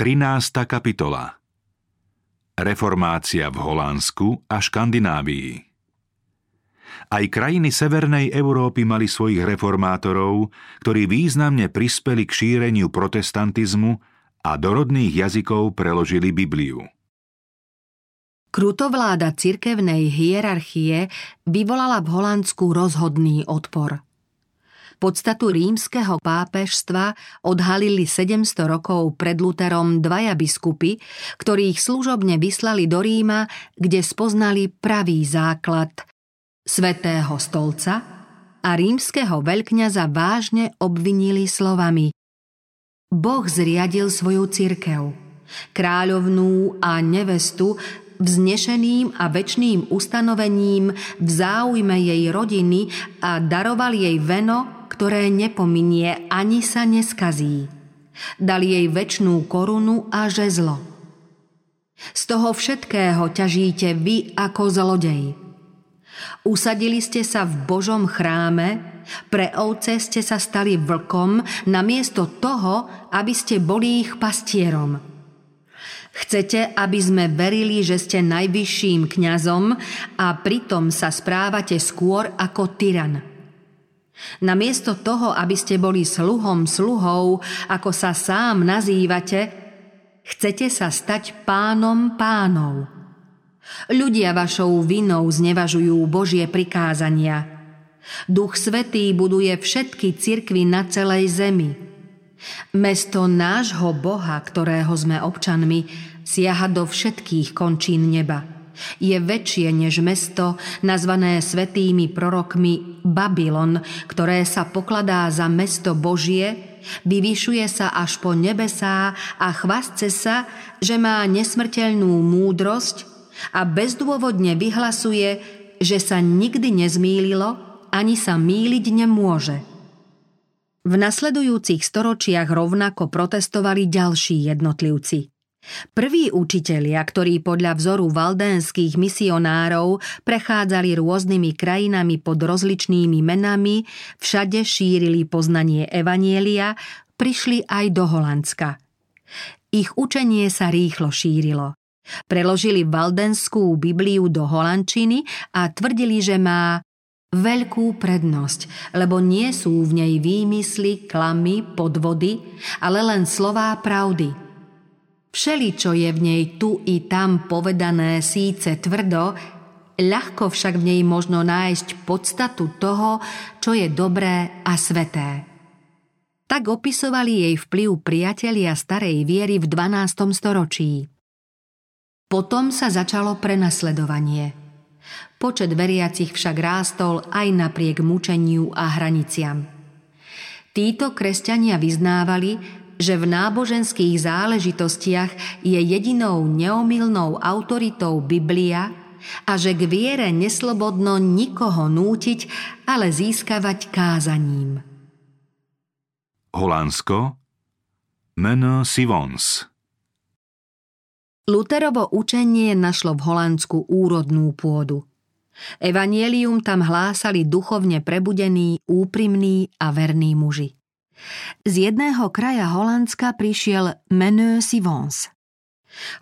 13. kapitola. Reformácia v Holandsku a Škandinávii. Aj krajiny Severnej Európy mali svojich reformátorov, ktorí významne prispeli k šíreniu protestantizmu a do rodných jazykov preložili Bibliu. Krutovláda cirkevnej hierarchie vyvolala v Holandsku rozhodný odpor. Podstatu rímskeho pápežstva odhalili 700 rokov pred Lutherom dvaja biskupy, ktorých služobne vyslali do Ríma, kde spoznali pravý základ Svätého stolca a rímskeho veľkňaza vážne obvinili slovami: Boh zriadil svoju cirkev, kráľovnú a nevestu, vznešeným a večným ustanovením v záujme jej rodiny a daroval jej veno, ktoré nepominie ani sa neskazí. Dal jej večnú korunu a žezlo. Z toho všetkého ťažíte vy ako zlodej. Usadili ste sa v Božom chráme, pre ovce ste sa stali vlkom, namiesto toho, aby ste boli ich pastierom. Chcete, aby sme verili, že ste najvyšším kňazom a pritom sa správate skôr ako tyran. Namiesto toho, aby ste boli sluhom sluhov, ako sa sám nazývate, chcete sa stať pánom pánov. Ľudia vašou vinou znevažujú Božie prikázania. Duch Svätý buduje všetky cirkvi na celej zemi. Mesto nášho Boha, ktorého sme občanmi, siaha do všetkých končín neba. Je väčšie než mesto, nazvané svätými prorokmi Babylon, ktoré sa pokladá za mesto Božie, vyvyšuje sa až po nebesá a chvasce sa, že má nesmrteľnú múdrosť a bezdôvodne vyhlasuje, že sa nikdy nezmýlilo, ani sa mýliť nemôže. V nasledujúcich storočiach rovnako protestovali ďalší jednotlivci. Prví učitelia, ktorí podľa vzoru valdénskych misionárov prechádzali rôznymi krajinami pod rozličnými menami, všade šírili poznanie evanjelia, prišli aj do Holandska. Ich učenie sa rýchlo šírilo. Preložili valdenskú Bibliu do holandčiny a tvrdili, že má veľkú prednosť, lebo nie sú v nej výmysly, klamy, podvody, ale len slová pravdy. Všeličo je v nej tu i tam povedané síce tvrdo, ľahko však v nej možno nájsť podstatu toho, čo je dobré a sveté. Tak opisovali jej vplyv priatelia starej viery v 12. storočí. Potom sa začalo prenasledovanie. Počet veriacich však rástol aj napriek mučeniu a hraniciam. Títo kresťania vyznávali, že v náboženských záležitostiach je jedinou neomylnou autoritou Biblia a že k viere neslobodno nikoho nútiť, ale získavať kázaním. Holandsko, Menno Simons. Lutherovo učenie našlo v Holandsku úrodnú pôdu. Evanjelium tam hlásali duchovne prebudení, úprimní a verní muži. Z jedného kraja Holandska prišiel Menno Simons.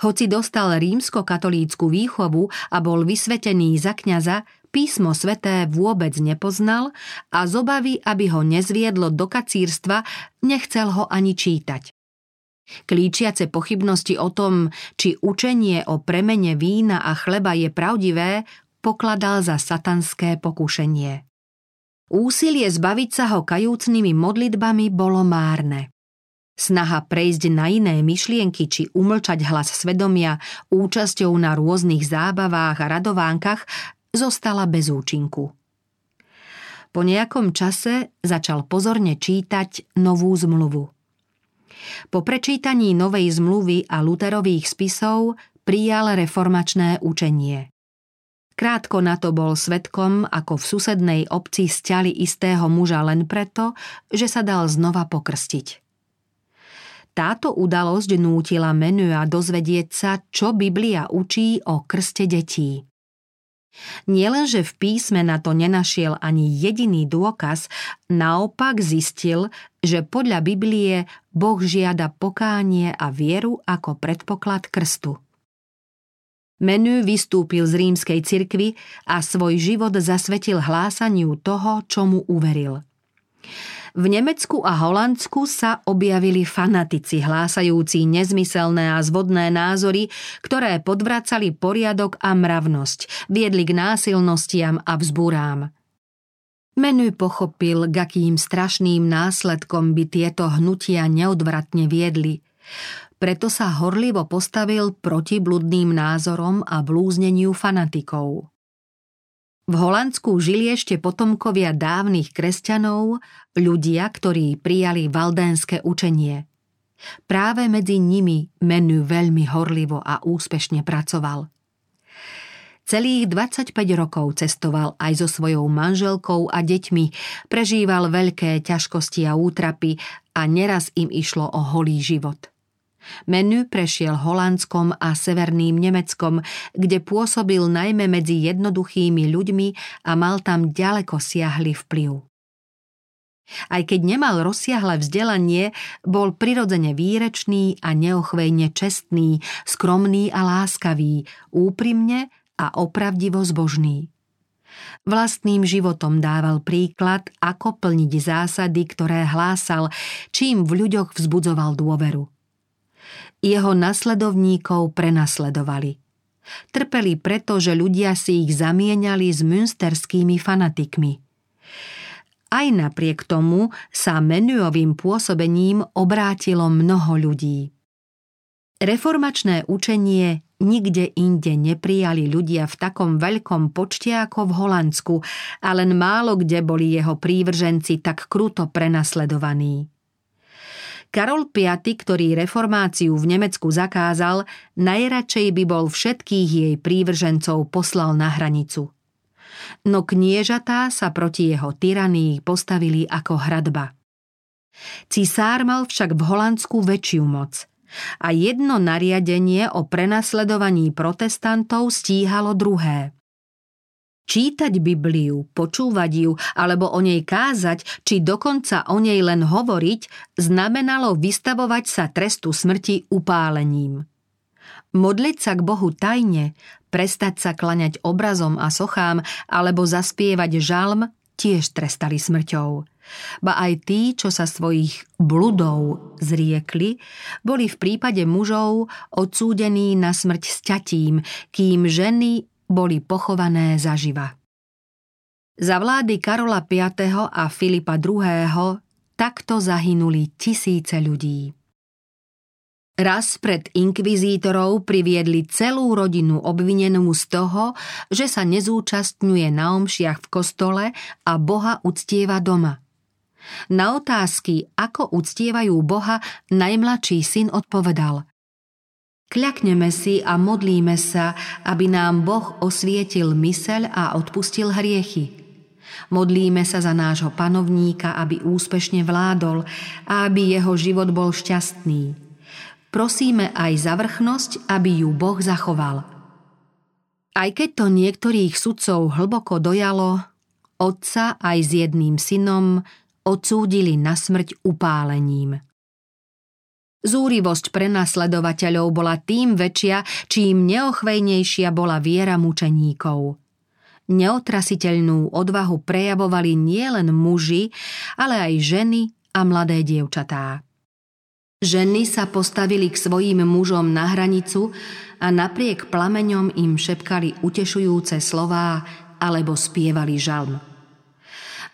Hoci dostal rímskokatolícku výchovu a bol vysvetený za kňaza, písmo sväté vôbec nepoznal a z obavy, aby ho nezviedlo do kacírstva, nechcel ho ani čítať. Klíčiace pochybnosti o tom, či učenie o premene vína a chleba je pravdivé, pokladal za satanské pokušenie. Úsilie zbaviť sa ho kajúcnými modlitbami bolo márne. Snaha prejsť na iné myšlienky či umlčať hlas svedomia účasťou na rôznych zábavách a radovánkach zostala bez účinku. Po nejakom čase začal pozorne čítať Novú zmluvu. Po prečítaní Novej zmluvy a Lutherových spisov prijal reformačné učenie. Krátko na to bol svedkom, ako v susednej obci sťali istého muža len preto, že sa dal znova pokrstiť. Táto udalosť nútila Mennua dozvedieť sa, čo Biblia učí o krste detí. Nielenže v písme na to nenašiel ani jediný dôkaz, naopak zistil, že podľa Biblie Boh žiada pokánie a vieru ako predpoklad krstu. Menno vystúpil z rímskej cirkvi a svoj život zasvetil hlásaniu toho, čomu uveril. V Nemecku a Holandsku sa objavili fanatici hlásajúci nezmyselné a zvodné názory, ktoré podvracali poriadok a mravnosť, viedli k násilnostiam a vzbúrám. Menno pochopil, k akým strašným následkom by tieto hnutia neodvratne viedli. Preto sa horlivo postavil proti bludným názorom a blúzneniu fanatikov. V Holandsku žili ešte potomkovia dávnych kresťanov, ľudia, ktorí prijali valdenské učenie. Práve medzi nimi Menno veľmi horlivo a úspešne pracoval. Celých 25 rokov cestoval aj so svojou manželkou a deťmi, prežíval veľké ťažkosti a útrapy a neraz im išlo o holý život. Menno prešiel Holandskom a severným Nemeckom, kde pôsobil najmä medzi jednoduchými ľuďmi a mal tam ďaleko siahly vplyv. Aj keď nemal rozsiahle vzdelanie, bol prirodzene výrečný a neochvejne čestný, skromný a láskavý, úprimne a opravdivo zbožný. Vlastným životom dával príklad, ako plniť zásady, ktoré hlásal, čím v ľuďoch vzbudzoval dôveru. Jeho nasledovníkov prenasledovali. Trpeli preto, že ľudia si ich zamieňali s münsterskými fanatikmi. Aj napriek tomu sa Mennovým pôsobením obrátilo mnoho ľudí. Reformačné učenie nikde inde neprijali ľudia v takom veľkom počte ako v Holandsku a len málo kde boli jeho prívrženci tak kruto prenasledovaní. Karol V, ktorý reformáciu v Nemecku zakázal, najradšej by bol všetkých jej prívržencov poslal na hranicu. No kniežatá sa proti jeho tyranii postavili ako hradba. Cisár mal však v Holandsku väčšiu moc a jedno nariadenie o prenasledovaní protestantov stíhalo druhé. Čítať Bibliu, počúvať ju alebo o nej kázať, či dokonca o nej len hovoriť, znamenalo vystavovať sa trestu smrti upálením. Modliť sa k Bohu tajne, prestať sa klaňať obrazom a sochám alebo zaspievať žalm tiež trestali smrťou. Ba aj tí, čo sa svojich bludov zriekli, boli v prípade mužov odsúdení na smrť sťatím, kým ženy boli pochované zaživa. Za vlády Karola V. a Filipa II. Takto zahynuli tisíce ľudí. Raz pred inkvizítorov priviedli celú rodinu obvinenú z toho, že sa nezúčastňuje na omšiach v kostole a Boha uctieva doma. Na otázky, ako uctievajú Boha, najmladší syn odpovedal: Kľakneme si a modlíme sa, aby nám Boh osvietil myseľ a odpustil hriechy. Modlíme sa za nášho panovníka, aby úspešne vládol a aby jeho život bol šťastný. Prosíme aj za vrchnosť, aby ju Boh zachoval. Aj keď to niektorých sudcov hlboko dojalo, otca aj s jedným synom odsúdili na smrť upálením. Zúrivosť prenasledovateľov bola tým väčšia, čím neochvejnejšia bola viera mučeníkov. Neotrasiteľnú odvahu prejavovali nielen muži, ale aj ženy a mladé dievčatá. Ženy sa postavili k svojim mužom na hranicu a napriek plameňom im šepkali utešujúce slová alebo spievali žalm.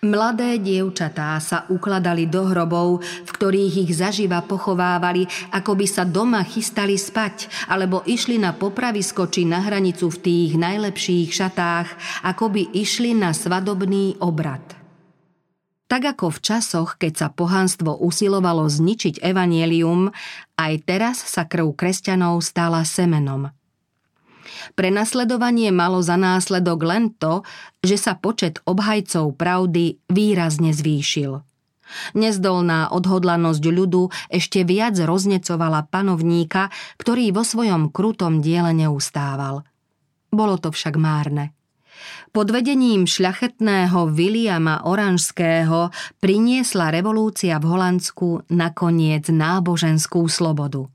Mladé dievčatá sa ukladali do hrobov, v ktorých ich zaživa pochovávali, ako by sa doma chystali spať, alebo išli na popravisko či na hranicu v tých najlepších šatách, ako by išli na svadobný obrad. Tak ako v časoch, keď sa pohanstvo usilovalo zničiť evanjelium, aj teraz sa krv kresťanov stala semenom. Prenasledovanie malo za následok len to, že sa počet obhajcov pravdy výrazne zvýšil. Nezdolná odhodlanosť ľudu ešte viac roznecovala panovníka, ktorý vo svojom krutom diele neustával. Bolo to však márne. Pod vedením šľachetného Viliama Oranžského priniesla revolúcia v Holandsku nakoniec náboženskú slobodu.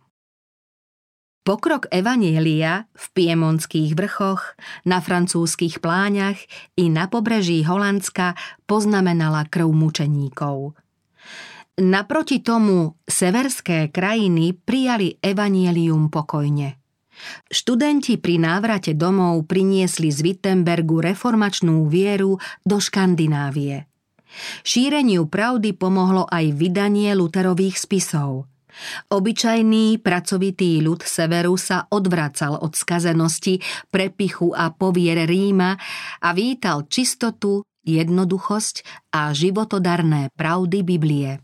Pokrok evanjelia v piemonských vrchoch, na francúzskych pláňach i na pobreží Holandska poznamenala krv mučeníkov. Naproti tomu severské krajiny prijali evanjelium pokojne. Študenti pri návrate domov priniesli z Wittenbergu reformačnú vieru do Škandinávie. Šíreniu pravdy pomohlo aj vydanie Lutherových spisov. Obyčajný, pracovitý ľud severu sa odvracal od skazenosti, prepichu a povier Ríma a vítal čistotu, jednoduchosť a životodarné pravdy Biblie.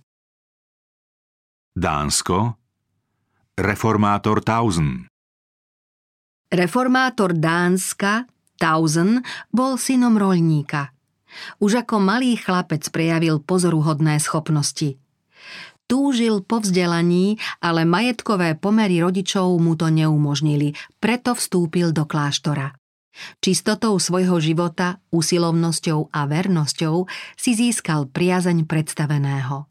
Dánsko, reformátor Tauzen. Reformátor Dánska, Tauzen, bol synom roľníka. Už ako malý chlapec prejavil pozoruhodné schopnosti. Túžil po vzdelaní, ale majetkové pomery rodičov mu to neumožnili, preto vstúpil do kláštora. Čistotou svojho života, usilovnosťou a vernosťou si získal priazeň predstaveného.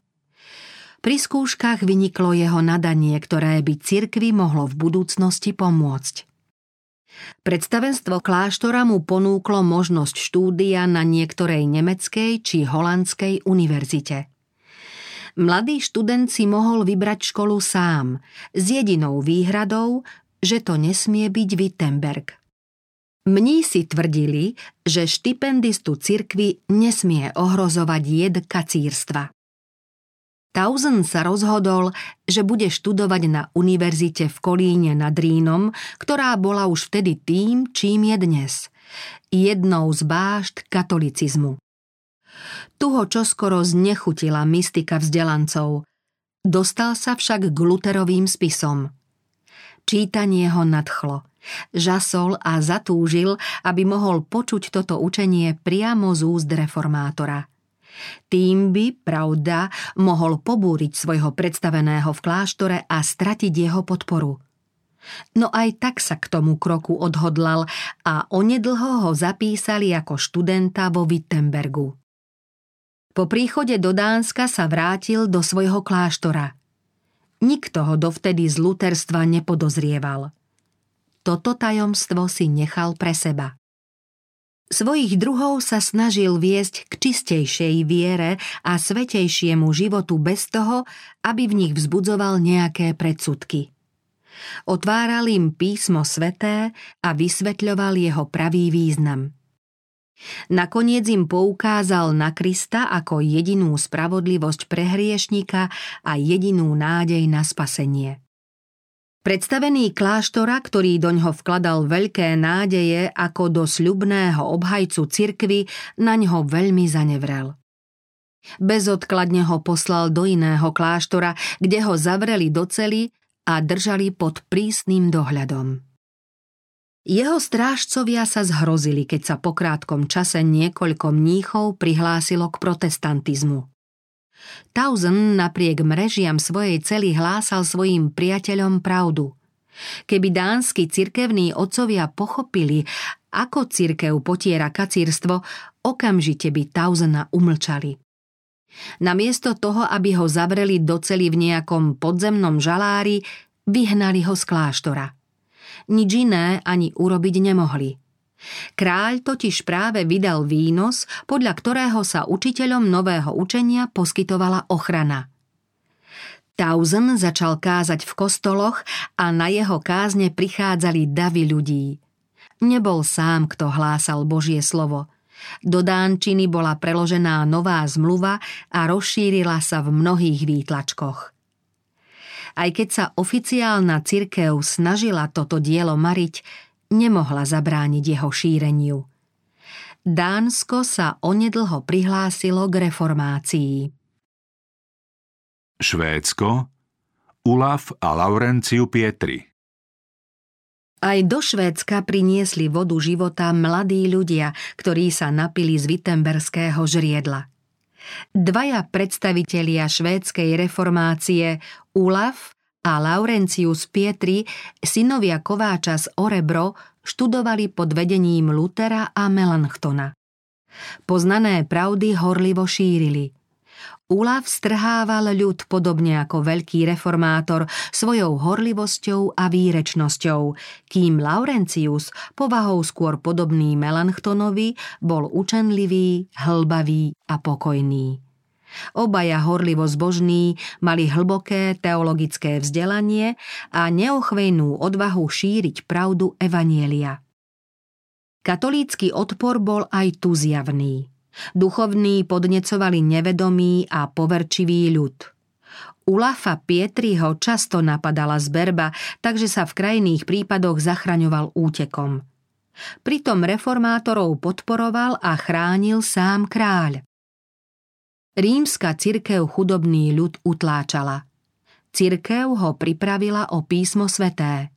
Pri skúškach vyniklo jeho nadanie, ktoré by cirkvi mohlo v budúcnosti pomôcť. Predstavenstvo kláštora mu ponúklo možnosť štúdia na niektorej nemeckej či holandskej univerzite. Mladý študent si mohol vybrať školu sám, s jedinou výhradou, že to nesmie byť Wittenberg. Mnísi tvrdili, že štipendistu cirkvi nesmie ohrozovať jed kacírstva. Tauzen sa rozhodol, že bude študovať na univerzite v Kolíne nad Rínom, ktorá bola už vtedy tým, čím je dnes. Jednou z bášt katolicizmu. Tu ho čoskoro znechutila mystika vzdelancov. Dostal sa však k Lutherovým spisom. Čítanie ho nadchlo. Žasol a zatúžil, aby mohol počuť toto učenie priamo z úst reformátora. Tým by, pravda, mohol pobúriť svojho predstaveného v kláštore a stratiť jeho podporu. No aj tak sa k tomu kroku odhodlal a onedlho ho zapísali ako študenta vo Wittenbergu. Po príchode do Dánska sa vrátil do svojho kláštora. Nikto ho dovtedy z luterstva nepodozrieval. Toto tajomstvo si nechal pre seba. Svojich druhov sa snažil viesť k čistejšej viere a svätejšiemu životu bez toho, aby v nich vzbudzoval nejaké predsudky. Otváral im písmo sväté a vysvetľoval jeho pravý význam. Nakoniec im poukázal na Krista ako jedinú spravodlivosť pre hriešnika a jedinú nádej na spasenie. Predstavený kláštora, ktorý doňho vkladal veľké nádeje ako do sľubného obhajcu cirkvi, naňho veľmi zanevrel. Bezodkladne ho poslal do iného kláštora, kde ho zavreli do cely a držali pod prísnym dohľadom. Jeho strážcovia sa zhrozili, keď sa po krátkom čase niekoľko mníchov prihlásilo k protestantizmu. Tauzen napriek mrežiam svojej cely hlásal svojim priateľom pravdu. Keby dánsky cirkevní otcovia pochopili, ako cirkev potiera kacírstvo, okamžite by Tauzena umlčali. Namiesto toho, aby ho zavreli do cely v nejakom podzemnom žalári, vyhnali ho z kláštora. Nič iné ani urobiť nemohli. Kráľ totiž práve vydal výnos, podľa ktorého sa učiteľom nového učenia poskytovala ochrana. Tauzen začal kázať v kostoloch a na jeho kázne prichádzali davy ľudí. Nebol sám, kto hlásal Božie slovo. Do dánčiny bola preložená nová zmluva a rozšírila sa v mnohých výtlačkoch. Aj keď sa oficiálna cirkev snažila toto dielo mariť, nemohla zabrániť jeho šíreniu. Dánsko sa onedlho prihlásilo k reformácii. Švédsko, Olav a Laurentius Petri. Aj do Švédska priniesli vodu života mladí ľudia, ktorí sa napili z wittenberského žriedla. Dvaja predstavitelia švédskej reformácie, Olav a Laurentius Petri, synovia kováča z Orebro, študovali pod vedením Luthera a Melanchtona. Poznané pravdy horlivo šírili. Olav strhával ľud podobne ako veľký reformátor svojou horlivosťou a výrečnosťou, kým Laurentius, povahou skôr podobný Melanchtonovi, bol učenlivý, hlbavý a pokojný. Obaja horlivo zbožní mali hlboké teologické vzdelanie a neochvejnú odvahu šíriť pravdu evanjelia. Katolícky odpor bol aj tu zjavný. Duchovní podnecovali nevedomý a poverčivý ľud. Olafa Pietriho často napadala zberba, takže sa v krajných prípadoch zachraňoval útekom. Pritom reformátorov podporoval a chránil sám kráľ. Rímska cirkev chudobný ľud utláčala. Cirkev ho pripravila o písmo sväté.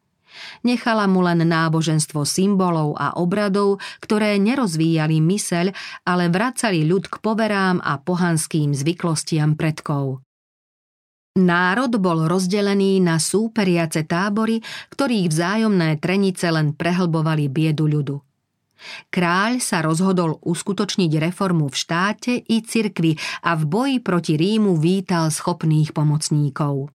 Nechala mu len náboženstvo symbolov a obradov, ktoré nerozvíjali myseľ, ale vracali ľud k poverám a pohanským zvyklostiam predkov. Národ bol rozdelený na súperiace tábory, ktorých vzájomné trenice len prehlbovali biedu ľudu. Kráľ sa rozhodol uskutočniť reformu v štáte i cirkvi a v boji proti Rímu vítal schopných pomocníkov.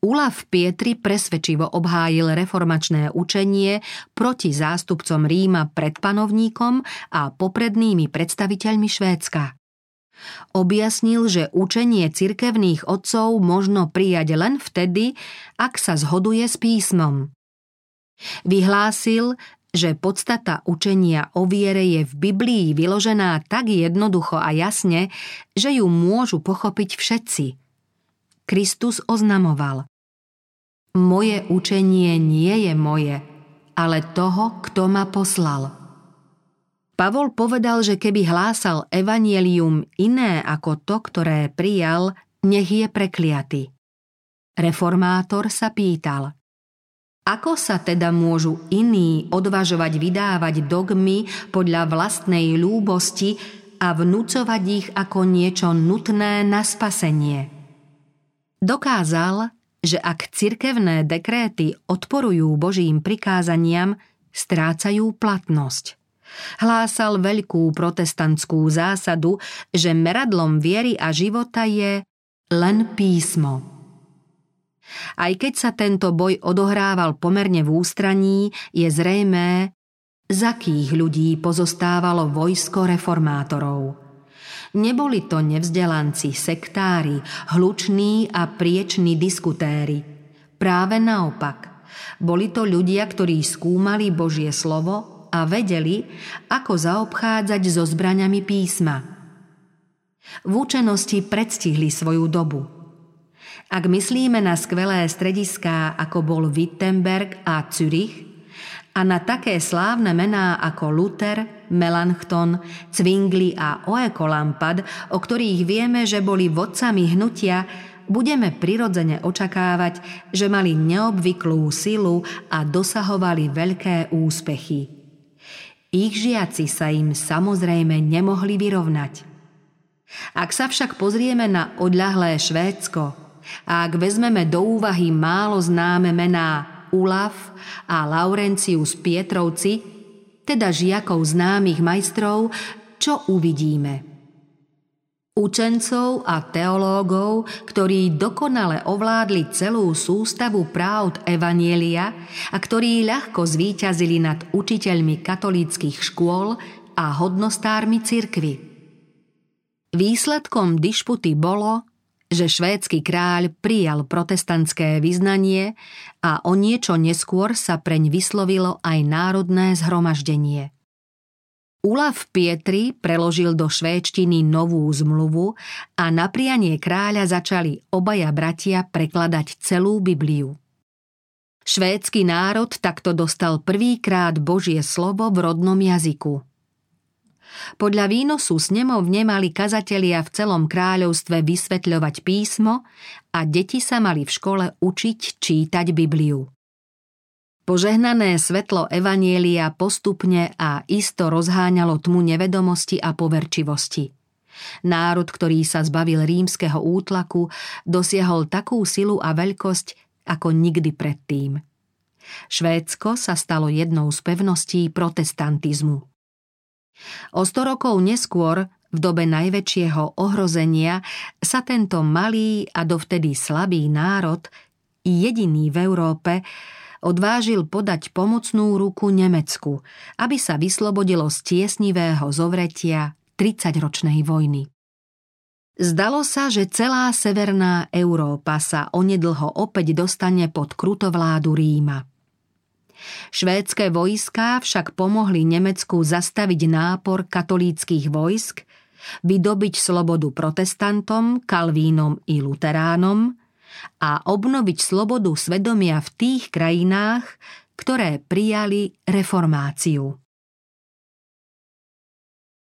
Olav Petri presvedčivo obhájil reformačné učenie proti zástupcom Ríma pred panovníkom a poprednými predstaviteľmi Švédska. Objasnil, že učenie cirkevných otcov možno prijať len vtedy, ak sa zhoduje s písmom. Vyhlásil, že podstata učenia o viere je v Biblii vyložená tak jednoducho a jasne, že ju môžu pochopiť všetci. Kristus oznamoval: Moje učenie nie je moje, ale toho, kto ma poslal. Pavol povedal, že keby hlásal evanjelium iné ako to, ktoré prijal, nech je prekliaty. Reformátor sa pýtal: Ako sa teda môžu iní odvažovať vydávať dogmy podľa vlastnej ľúbosti a vnúcovať ich ako niečo nutné na spasenie? Dokázal, že ak cirkevné dekréty odporujú Božím prikázaniam, strácajú platnosť. Hlásal veľkú protestantskú zásadu, že meradlom viery a života je len písmo. Aj keď sa tento boj odohrával pomerne v ústraní, je zrejmé, z akých ľudí pozostávalo vojsko reformátorov. Neboli to nevzdelanci, sektári, hluční a prieční diskutéri. Práve naopak, boli to ľudia, ktorí skúmali Božie slovo a vedeli, ako zaobchádzať so zbraňami písma. V učenosti predstihli svoju dobu. Ak myslíme na skvelé strediská, ako bol Wittenberg a Zürich, a na také slávne mená ako Luther, Melanchton, Zwingli a Oekolampad, o ktorých vieme, že boli vodcami hnutia, budeme prirodzene očakávať, že mali neobvyklú silu a dosahovali veľké úspechy. Ich žiaci sa im samozrejme nemohli vyrovnať. Ak sa však pozrieme na odľahlé Švédsko a ak vezmeme do úvahy málo známe mená Olav a Laurentius Pietrovci, teda žiakov známych majstrov, čo uvidíme? Učencov a teológov, ktorí dokonale ovládli celú sústavu pravd evanjelia a ktorí ľahko zvíťazili nad učiteľmi katolíckych škôl a hodnostármi cirkvi. Výsledkom dišputy bolo, že švédsky kráľ prijal protestantské vyznanie a o niečo neskôr sa preň vyslovilo aj národné zhromaždenie. Olav Petri preložil do švédštiny novú zmluvu a na prianie kráľa začali obaja bratia prekladať celú Bibliu. Švédsky národ takto dostal prvýkrát Božie slovo v rodnom jazyku. Podľa výnosu snemovne mali kazatelia v celom kráľovstve vysvetľovať písmo a deti sa mali v škole učiť čítať Bibliu. Požehnané svetlo evanjelia postupne a isto rozháňalo tmu nevedomosti a poverčivosti. Národ, ktorý sa zbavil rímskeho útlaku, dosiahol takú silu a veľkosť ako nikdy predtým. Švédsko sa stalo jednou z pevností protestantizmu. O 100 rokov neskôr, v dobe najväčšieho ohrozenia, sa tento malý a dovtedy slabý národ, jediný v Európe, odvážil podať pomocnú ruku Nemecku, aby sa vyslobodilo z tiesnivého zovretia 30-ročnej vojny. Zdalo sa, že celá severná Európa sa onedlho opäť dostane pod krutovládu Ríma. Švédske vojská však pomohli Nemecku zastaviť nápor katolíckych vojsk, vydobiť slobodu protestantom, kalvínom i luteránom a obnoviť slobodu svedomia v tých krajinách, ktoré prijali reformáciu.